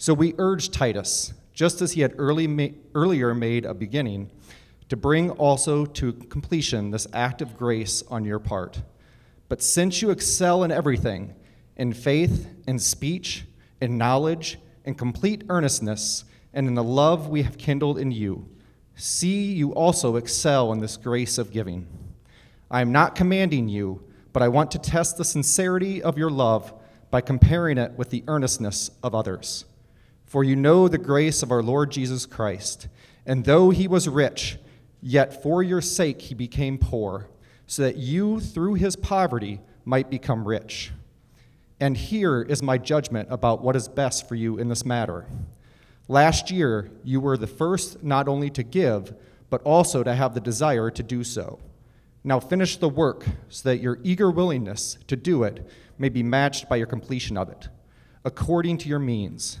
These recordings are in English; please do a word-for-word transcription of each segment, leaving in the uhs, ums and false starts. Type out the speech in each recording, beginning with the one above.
So we urge Titus, just as he had early ma- earlier made a beginning, to bring also to completion this act of grace on your part. But since you excel in everything, in faith, in speech, in knowledge, in complete earnestness, and in the love we have kindled in you, see you also excel in this grace of giving. I am not commanding you, but I want to test the sincerity of your love by comparing it with the earnestness of others. For you know the grace of our Lord Jesus Christ, and though he was rich, yet for your sake he became poor, so that you through his poverty might become rich. And here is my judgment about what is best for you in this matter. Last year you were the first not only to give, but also to have the desire to do so. Now finish the work so that your eager willingness to do it may be matched by your completion of it, according to your means.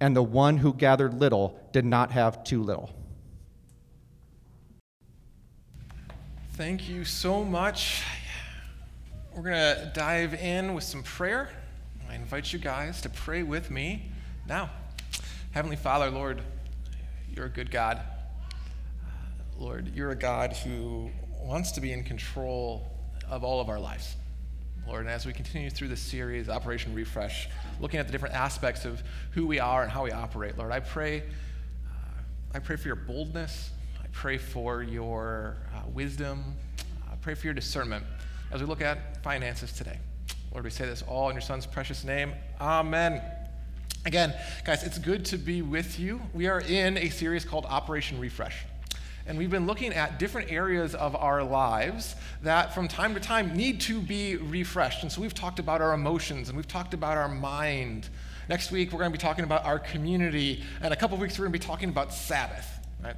and the one who gathered little did not have too little. Thank you so much. We're going to dive in with some prayer. I invite you guys to pray with me now. Heavenly Father, Lord, you're a good God. Lord, you're a God who wants to be in control of all of our lives. Lord, and as we continue through this series, Operation Refresh, looking at the different aspects of who we are and how we operate, Lord, I pray, uh, I pray for your boldness. I pray for your uh, wisdom. I pray for your discernment as we look at finances today. Lord, we say this all in your Son's precious name. Amen. Again, guys, it's good to be with you. We are in a series called Operation Refresh. And we've been looking at different areas of our lives that from time to time need to be refreshed. And so we've talked about our emotions and we've talked about our mind. Next week, we're going to be talking about our community. And a couple of weeks, we're going to be talking about Sabbath. Right?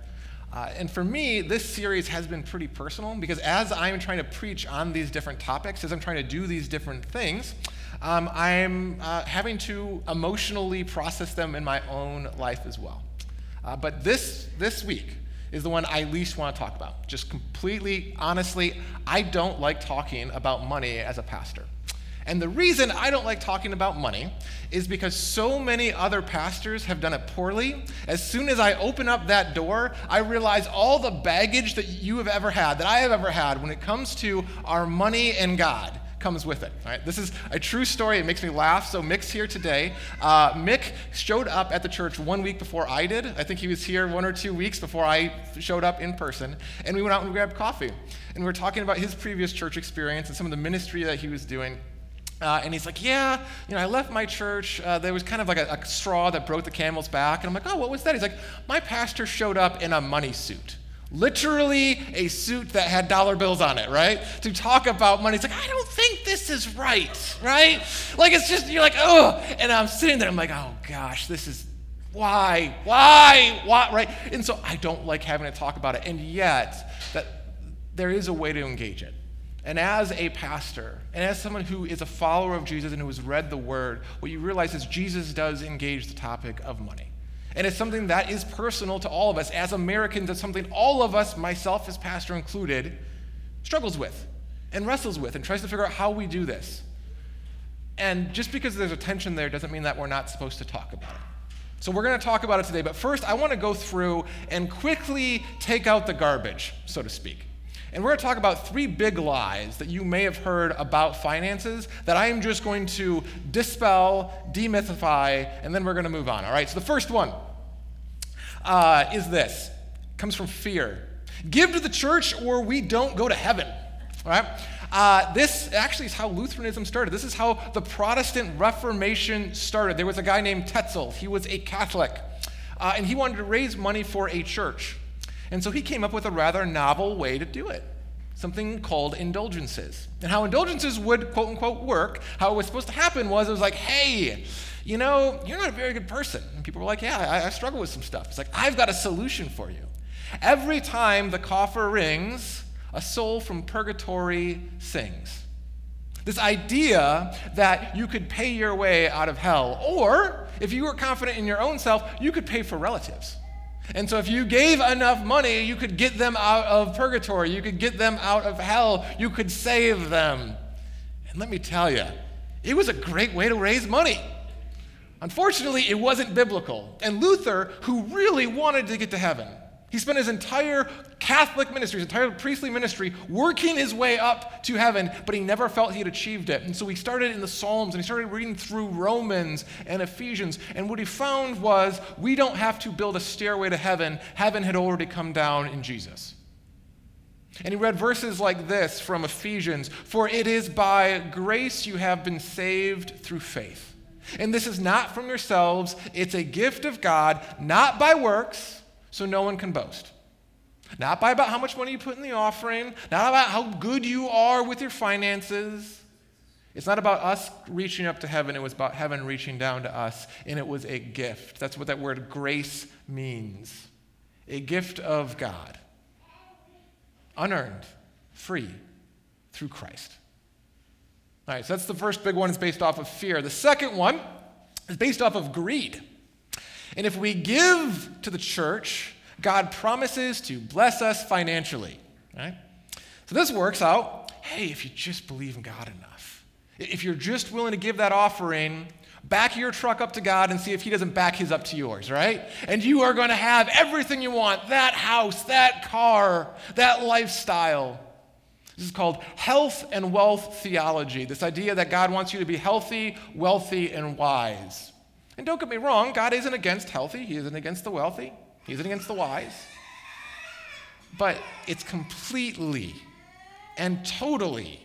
Uh, and for me, this series has been pretty personal because as I'm trying to preach on these different topics, as I'm trying to do these different things, um, I'm uh, having to emotionally process them in my own life as well. Uh, but this this week, is the one I least want to talk about. Just completely, honestly, I don't like talking about money as a pastor. And the reason I don't like talking about money is because so many other pastors have done it poorly. As soon as I open up that door, I realize all the baggage that you have ever had, that I have ever had, when it comes to our money and God, comes with it. All right? This is a true story. It makes me laugh. So Mick's here today. Uh, Mick showed up at the church one week before I did. I think he was here one or two weeks before I showed up in person. And we went out and grabbed coffee. And we were talking about his previous church experience and some of the ministry that he was doing. Uh, and he's like, yeah, you know, I left my church. Uh, there was kind of like a, a straw that broke the camel's back. And I'm like, oh, what was that? He's like, my pastor showed up in a money suit. Literally a suit that had dollar bills on it, right? To talk about money. It's like, I don't think this is right, right? Like, it's just, you're like, oh. And I'm sitting there, I'm like, oh gosh, this is, why, why, why, right? And so I don't like having to talk about it. And yet, that there is a way to engage it. And as a pastor, and as someone who is a follower of Jesus and who has read the word, what you realize is Jesus does engage the topic of money. And it's something that is personal to all of us. As Americans, it's something all of us, myself as pastor included, struggles with and wrestles with and tries to figure out how we do this. And just because there's a tension there doesn't mean that we're not supposed to talk about it. So we're going to talk about it today. But first, I want to go through and quickly take out the garbage, so to speak. And we're going to talk about three big lies that you may have heard about finances that I am just going to dispel, demythify, and then we're going to move on. All right, so the first one uh, is this. It comes from fear. Give to the church or we don't go to heaven. All right? Uh, this actually is how Lutheranism started. This is how the Protestant Reformation started. There was a guy named Tetzel. He was a Catholic, uh, and he wanted to raise money for a church. And so he came up with a rather novel way to do it, something called indulgences. And how indulgences would, quote unquote, work, how it was supposed to happen was it was like, hey, you know, you're not a very good person. And people were like, yeah, I, I struggle with some stuff. It's like, I've got a solution for you. Every time the coffer rings, a soul from purgatory sings. This idea that you could pay your way out of hell, or if you were confident in your own self, you could pay for relatives. And so if you gave enough money, you could get them out of purgatory, you could get them out of hell, you could save them. And let me tell you, it was a great way to raise money. Unfortunately, it wasn't biblical. And Luther, who really wanted to get to heaven, he spent his entire Catholic ministry, his entire priestly ministry, working his way up to heaven, but he never felt he had achieved it. And so he started in the Psalms, and he started reading through Romans and Ephesians, and what he found was, we don't have to build a stairway to heaven. Heaven had already come down in Jesus. And he read verses like this from Ephesians, "For it is by grace you have been saved through faith. And this is not from yourselves, it's a gift of God, not by works, so no one can boast." Not by about how much money you put in the offering, not about how good you are with your finances. It's not about us reaching up to heaven, it was about heaven reaching down to us, and it was a gift. That's what that word grace means. A gift of God. Unearned, free, through Christ. All right, so that's the first big one, is based off of fear. The second one is based off of greed. And if we give to the church, God promises to bless us financially, right? So this works out, hey, if you just believe in God enough, if you're just willing to give that offering, back your truck up to God and see if he doesn't back his up to yours, right? And you are going to have everything you want, that house, that car, that lifestyle. This is called health and wealth theology, this idea that God wants you to be healthy, wealthy, and wise. And don't get me wrong, God isn't against healthy, he isn't against the wealthy, he isn't against the wise. But it's completely and totally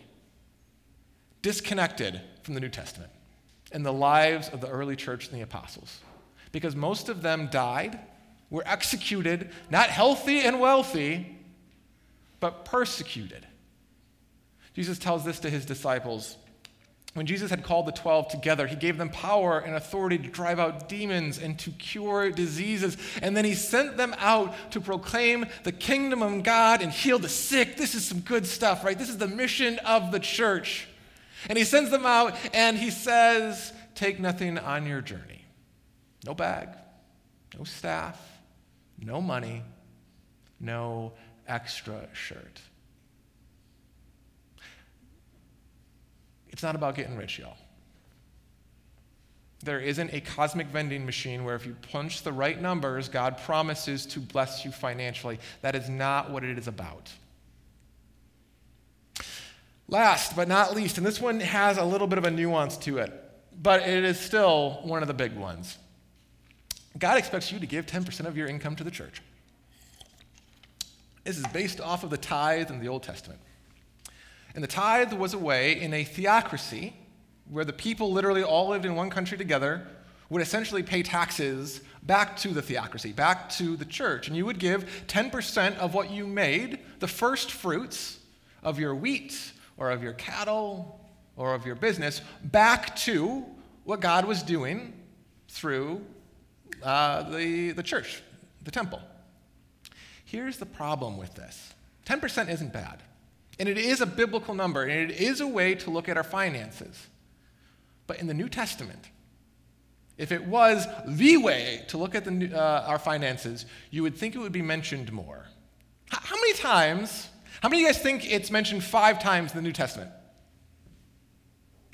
disconnected from the New Testament and the lives of the early church and the apostles. Because most of them died, were executed, not healthy and wealthy, but persecuted. Jesus tells this to his disciples. When Jesus had called the twelve together, he gave them power and authority to drive out demons and to cure diseases. And then he sent them out to proclaim the kingdom of God and heal the sick. This is some good stuff, right? This is the mission of the church. And he sends them out and he says, take nothing on your journey. No bag, no staff, no money, no extra shirt. It's not about getting rich, y'all. There isn't a cosmic vending machine where if you punch the right numbers, God promises to bless you financially. That is not what it is about. Last but not least, and this one has a little bit of a nuance to it, but it is still one of the big ones. God expects you to give ten percent of your income to the church. This is based off of the tithe in the Old Testament. And the tithe was a way in a theocracy where the people literally all lived in one country together would essentially pay taxes back to the theocracy, back to the church. And you would give ten percent of what you made, the first fruits of your wheat or of your cattle or of your business, back to what God was doing through uh, the, the church, the temple. Here's the problem with this. ten percent isn't bad. And it is a biblical number, and it is a way to look at our finances. But in the New Testament, if it was the way to look at the, uh, our finances, you would think it would be mentioned more. H- how many times, how many of you guys think it's mentioned five times in the New Testament?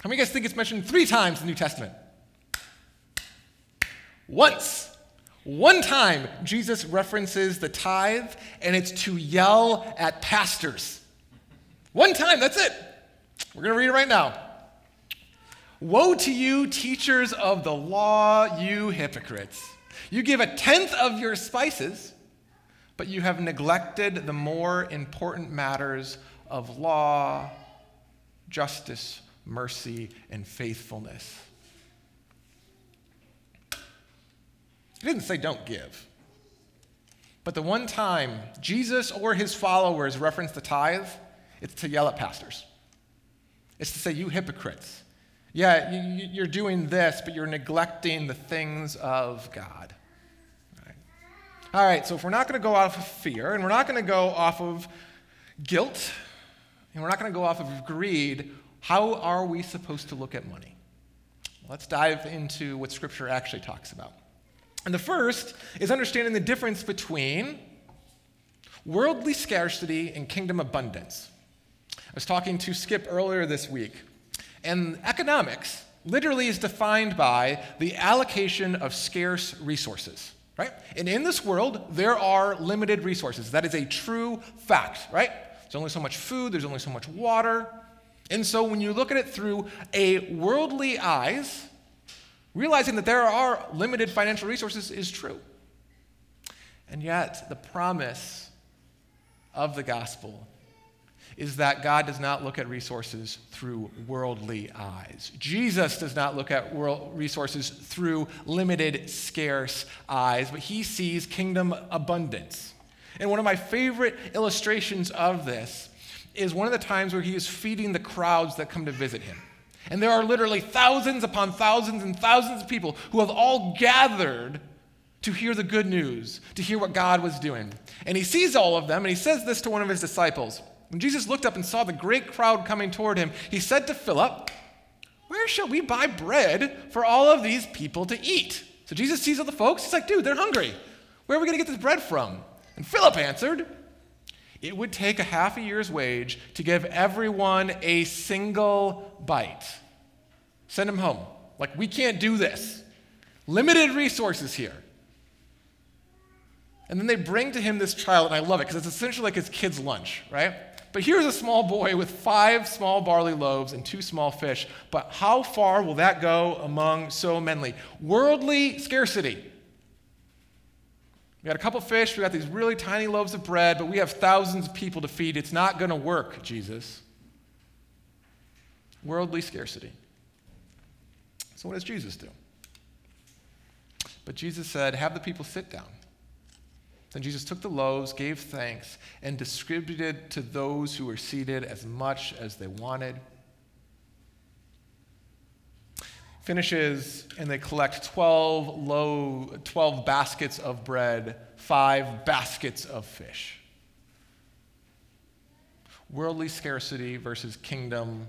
How many of you guys think it's mentioned three times in the New Testament? Once. One time, Jesus references the tithe, and it's to yell at pastors. One time, that's it. We're going to read it right now. Woe to you, teachers of the law, you hypocrites. You give a tenth of your spices, but you have neglected the more important matters of law, justice, mercy, and faithfulness. He didn't say don't give. But the one time Jesus or his followers reference the tithe, it's to yell at pastors. It's to say, you hypocrites. Yeah, you, you're doing this, but you're neglecting the things of God. All right, All right so if we're not going to go off of fear, and we're not going to go off of guilt, and we're not going to go off of greed, how are we supposed to look at money? Well, let's dive into what Scripture actually talks about. And the first is understanding the difference between worldly scarcity and kingdom abundance. I was talking to Skip earlier this week, and economics literally is defined by the allocation of scarce resources, right? And in this world, there are limited resources. That is a true fact, right? There's only so much food, there's only so much water. And so when you look at it through a worldly eyes, realizing that there are limited financial resources is true. And yet, the promise of the gospel is that God does not look at resources through worldly eyes. Jesus does not look at world resources through limited, scarce eyes, but he sees kingdom abundance. And one of my favorite illustrations of this is one of the times where he is feeding the crowds that come to visit him. And there are literally thousands upon thousands and thousands of people who have all gathered to hear the good news, to hear what God was doing. And he sees all of them, and he says this to one of his disciples. When Jesus looked up and saw the great crowd coming toward him, he said to Philip, "Where shall we buy bread for all of these people to eat?" So Jesus sees all the folks. He's like, dude, they're hungry. Where are we going to get this bread from? And Philip answered, "It would take a half a year's wage to give everyone a single bite. Send him home. Like, we can't do this. Limited resources here." And then they bring to him this child, and I love it, because it's essentially like his kid's lunch, right? But here's a small boy with five small barley loaves and two small fish, but how far will that go among so many? Worldly scarcity. We got a couple fish, we got these really tiny loaves of bread, but we have thousands of people to feed. It's not going to work, Jesus. Worldly scarcity. So what does Jesus do? But Jesus said, "Have the people sit down." Then Jesus took the loaves, gave thanks, and distributed to those who were seated as much as they wanted. Finishes, and they collect twelve, low, twelve baskets of bread, five baskets of fish. Worldly scarcity versus kingdom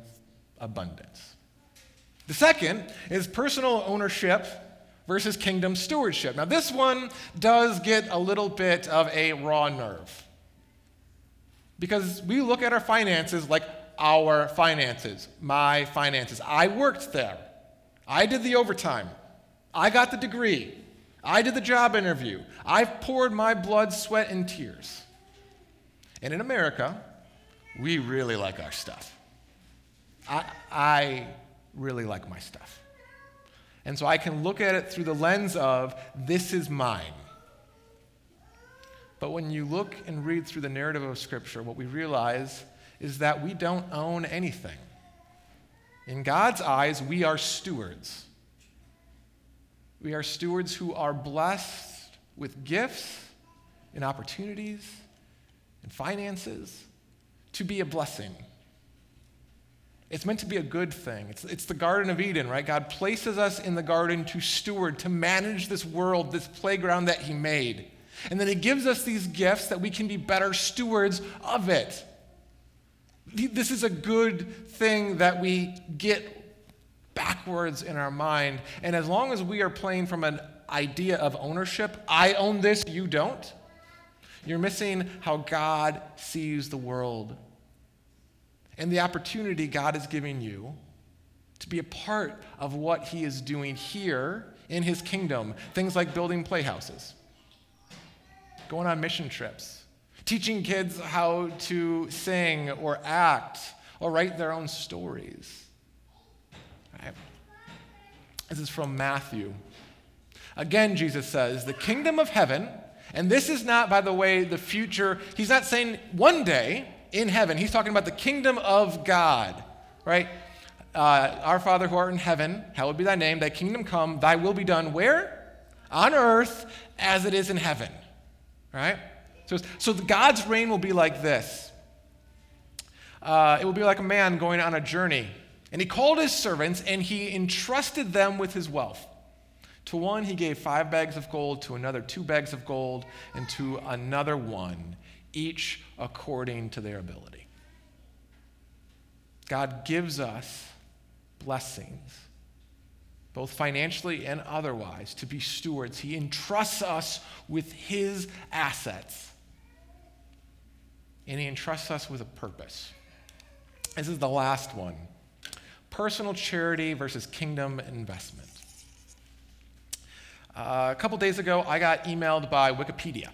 abundance. The second is personal ownership versus kingdom stewardship. Now, this one does get a little bit of a raw nerve, because we look at our finances like our finances, my finances. I worked there. I did the overtime. I got the degree. I did the job interview. I've poured my blood, sweat, and tears. And in America, we really like our stuff. I, I really like my stuff. And so I can look at it through the lens of, this is mine. But when you look and read through the narrative of Scripture, what we realize is that we don't own anything. In God's eyes, we are stewards. We are stewards who are blessed with gifts and opportunities and finances to be a blessing. It's meant to be a good thing. It's, it's the Garden of Eden, right? God places us in the garden to steward, to manage this world, this playground that he made. And then he gives us these gifts that we can be better stewards of it. This is a good thing that we get backwards in our mind. And as long as we are playing from an idea of ownership, I own this, you don't, you're missing how God sees the world and the opportunity God is giving you to be a part of what he is doing here in his kingdom. Things like building playhouses, going on mission trips, teaching kids how to sing or act or write their own stories. Right. This is from Matthew. Again, Jesus says, the kingdom of heaven, and this is not, by the way, the future. He's not saying one day in heaven. He's talking about the kingdom of God, right? Uh, Our Father who art in heaven, hallowed be thy name. Thy kingdom come, thy will be done. Where? On earth as it is in heaven, right? So, so God's reign will be like this. Uh, it will be like a man going on a journey. And he called his servants, and he entrusted them with his wealth. To one he gave five bags of gold, to another two bags of gold, and to another one, each according to their ability. God gives us blessings, both financially and otherwise, to be stewards. He entrusts us with his assets, and he entrusts us with a purpose. This is the last one. Personal charity versus kingdom investment. Uh, a couple days ago, I got emailed by Wikipedia.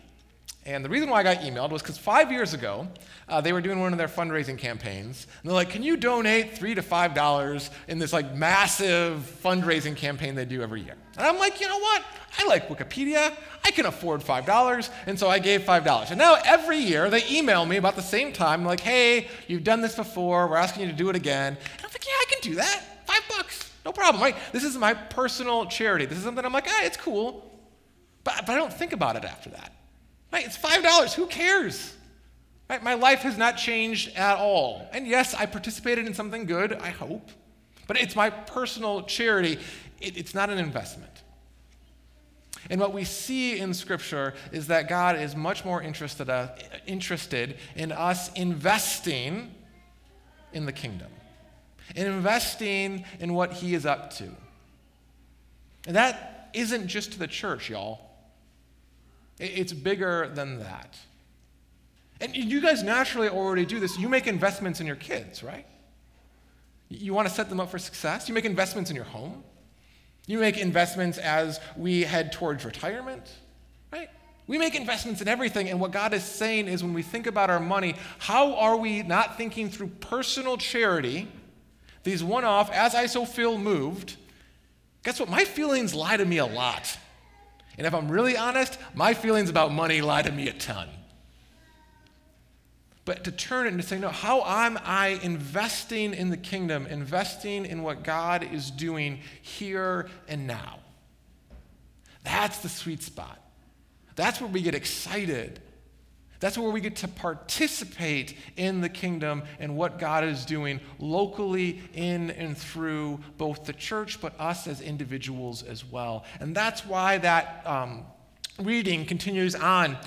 And the reason why I got emailed was because five years ago, uh, they were doing one of their fundraising campaigns. And they're like, can you donate three to five dollars in this like massive fundraising campaign they do every year? And I'm like, you know what? I like Wikipedia. I can afford five dollars. And so I gave five dollars. And now every year they email me about the same time, like, hey, you've done this before. We're asking you to do it again. And I'm like, yeah, I can do that. Five bucks. No problem, right? This is my personal charity. This is something I'm like, hey, it's cool. But, but I don't think about it after that. Right, it's five dollars. Who cares? Right, my life has not changed at all. And yes, I participated in something good, I hope. But it's my personal charity. It, it's not an investment. And what we see in Scripture is that God is much more interested, uh, interested in us investing in the kingdom, in investing in what he is up to. And that isn't just to the church, y'all. It's bigger than that. And you guys naturally already do this. You make investments in your kids, right? You want to set them up for success. You make investments in your home. You make investments as we head towards retirement, right? We make investments in everything. And what God is saying is when we think about our money, how are we not thinking through personal charity, these one-off, as I so feel moved? Guess what? My feelings lie to me a lot. And if I'm really honest, my feelings about money lie to me a ton. But to turn it into saying, no, how am I investing in the kingdom, investing in what God is doing here and now? That's the sweet spot. That's where we get excited. That's where we get to participate in the kingdom and what God is doing locally in and through both the church, but us as individuals as well. And that's why that um, reading continues on.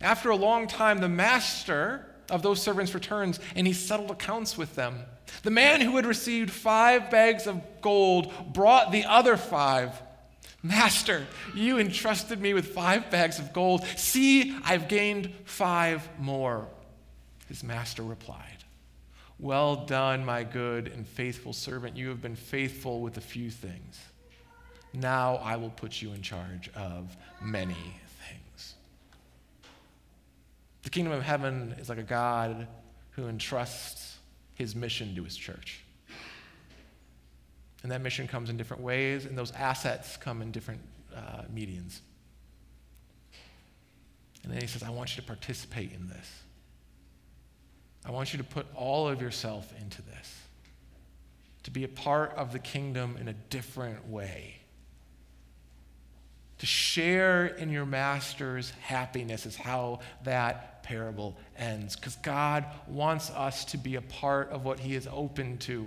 After a long time, the master of those servants returns, and he settled accounts with them. The man who had received five bags of gold brought the other five. Master, you entrusted me with five bags of gold. See, I've gained five more. His master replied, well done, my good and faithful servant. You have been faithful with a few things. Now I will put you in charge of many things. The kingdom of heaven is like a God who entrusts his mission to his church. And that mission comes in different ways, and those assets come in different uh, medians. And then he says, I want you to participate in this. I want you to put all of yourself into this, to be a part of the kingdom in a different way, to share in your master's happiness is how that parable ends, because God wants us to be a part of what he is open to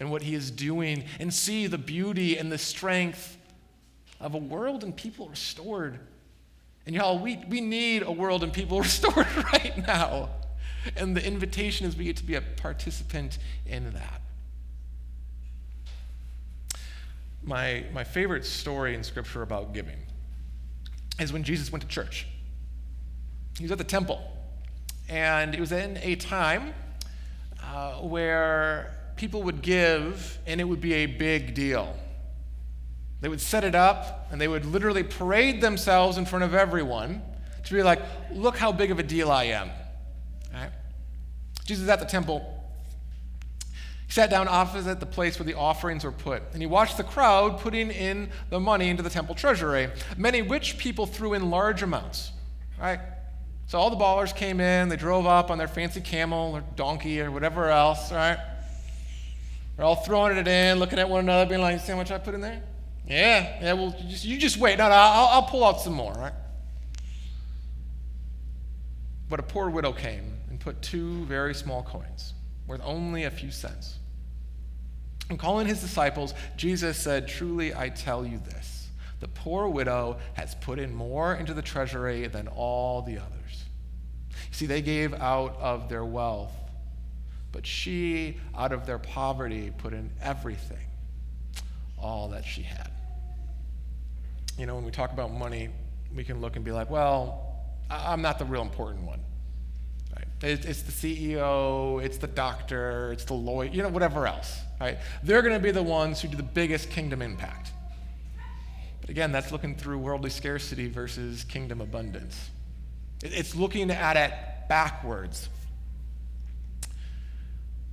and what he is doing, and see the beauty and the strength of a world and people restored. And y'all, we, we need a world and people restored right now. And the invitation is we get to be a participant in that. My, my favorite story in Scripture about giving is when Jesus went to church. He was at the temple, and it was in a time uh, where people would give, and it would be a big deal. They would set it up, and they would literally parade themselves in front of everyone to be like, look how big of a deal I am. All right? Jesus is at the temple. He sat down opposite the place where the offerings were put, and he watched the crowd putting in the money into the temple treasury. Many rich people threw in large amounts. All right? So all the ballers came in, they drove up on their fancy camel or donkey or whatever else, right? They're all throwing it in, looking at one another, being like, see how much I put in there? Yeah, yeah, well, you just, you just wait. No, no, I'll, I'll pull out some more, right? But a poor widow came and put two very small coins, worth only a few cents. And calling his disciples, Jesus said, truly I tell you this, the poor widow has put in more into the treasury than all the others. See, they gave out of their wealth, but she, out of their poverty, put in everything, all that she had. You know, when we talk about money, we can look and be like, well, I'm not the real important one. Right? It's the C E O, it's the doctor, it's the lawyer, you know, whatever else. Right? They're going to be the ones who do the biggest kingdom impact. Again, that's looking through worldly scarcity versus kingdom abundance. It's looking at it backwards.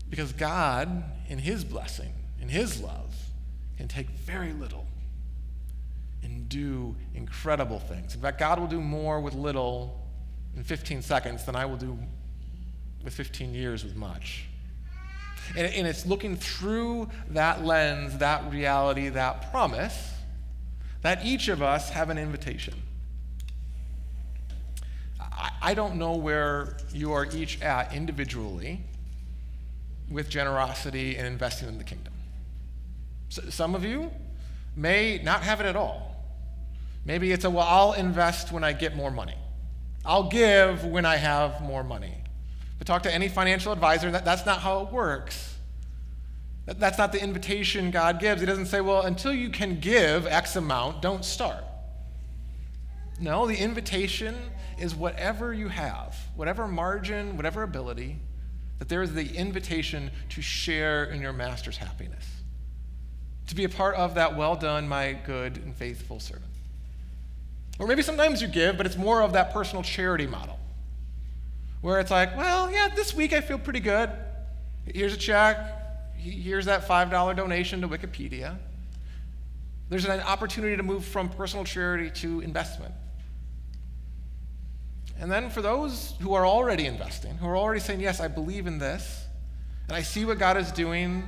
Because God, in his blessing, in his love, can take very little and do incredible things. In fact, God will do more with little in fifteen seconds than I will do with fifteen years with much. And, and it's looking through that lens, that reality, that promise, that each of us have an invitation. I, I don't know where you are each at individually with generosity and investing in the kingdom. So, some of you may not have it at all. Maybe it's a, well, I'll invest when I get more money. I'll give when I have more money. But talk to any financial advisor, that, that's not how it works. That's not the invitation God gives. He doesn't say, well, until you can give X amount, don't start. No, the invitation is whatever you have, whatever margin, whatever ability, that there is the invitation to share in your master's happiness, to be a part of that, well done, my good and faithful servant. Or maybe sometimes you give, but it's more of that personal charity model, where it's like, well, yeah, this week I feel pretty good. Here's a check. Here's that five dollar donation to Wikipedia. There's an opportunity to move from personal charity to investment. And then for those who are already investing, who are already saying, yes, I believe in this, and I see what God is doing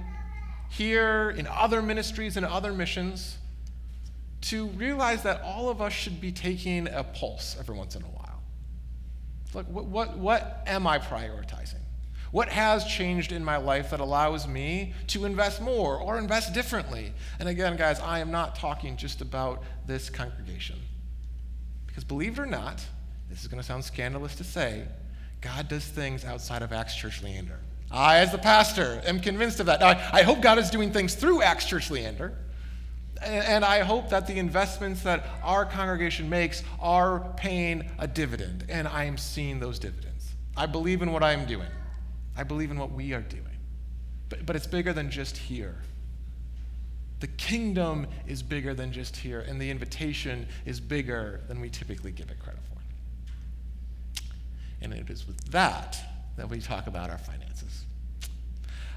here, in other ministries, and other missions, to realize that all of us should be taking a pulse every once in a while. It's like, what, what, what am I prioritizing? What has changed in my life that allows me to invest more or invest differently? And again, guys, I am not talking just about this congregation. Because believe it or not, this is going to sound scandalous to say, God does things outside of Axe Church Leander. I, as the pastor, am convinced of that. Now, I hope God is doing things through Axe Church Leander. And I hope that the investments that our congregation makes are paying a dividend. And I am seeing those dividends. I believe in what I am doing. I believe in what we are doing. But, but it's bigger than just here. The kingdom is bigger than just here, and the invitation is bigger than we typically give it credit for. And it is with that that we talk about our finances.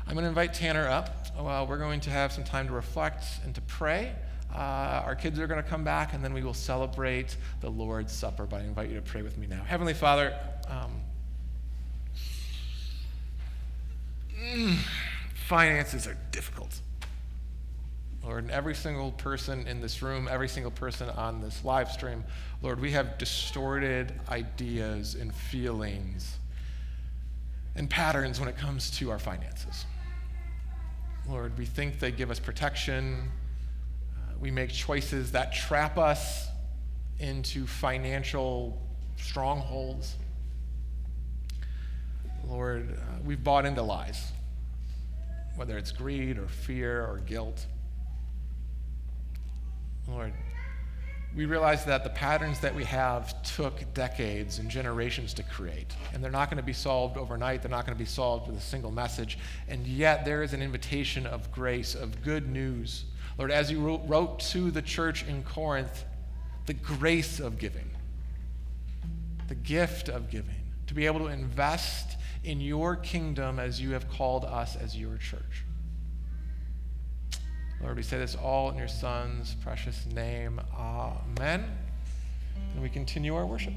I'm going to invite Tanner up. Uh, we're going to have some time to reflect and to pray. Uh, our kids are going to come back, and then we will celebrate the Lord's Supper. But I invite you to pray with me now. Heavenly Father, um, finances are difficult. Lord, and every single person in this room, every single person on this live stream, Lord, we have distorted ideas and feelings and patterns when it comes to our finances. Lord, we think they give us protection. Uh, we make choices that trap us into financial strongholds. Lord, uh, we've bought into lies, whether it's greed or fear or guilt. Lord, we realize that the patterns that we have took decades and generations to create, and they're not going to be solved overnight. They're not going to be solved with a single message, and yet there is an invitation of grace, of good news. Lord, as you wrote to the church in Corinth, the grace of giving, the gift of giving, to be able to invest in your kingdom as you have called us as your church. Lord, we say this all in your Son's precious name. Amen. And we continue our worship.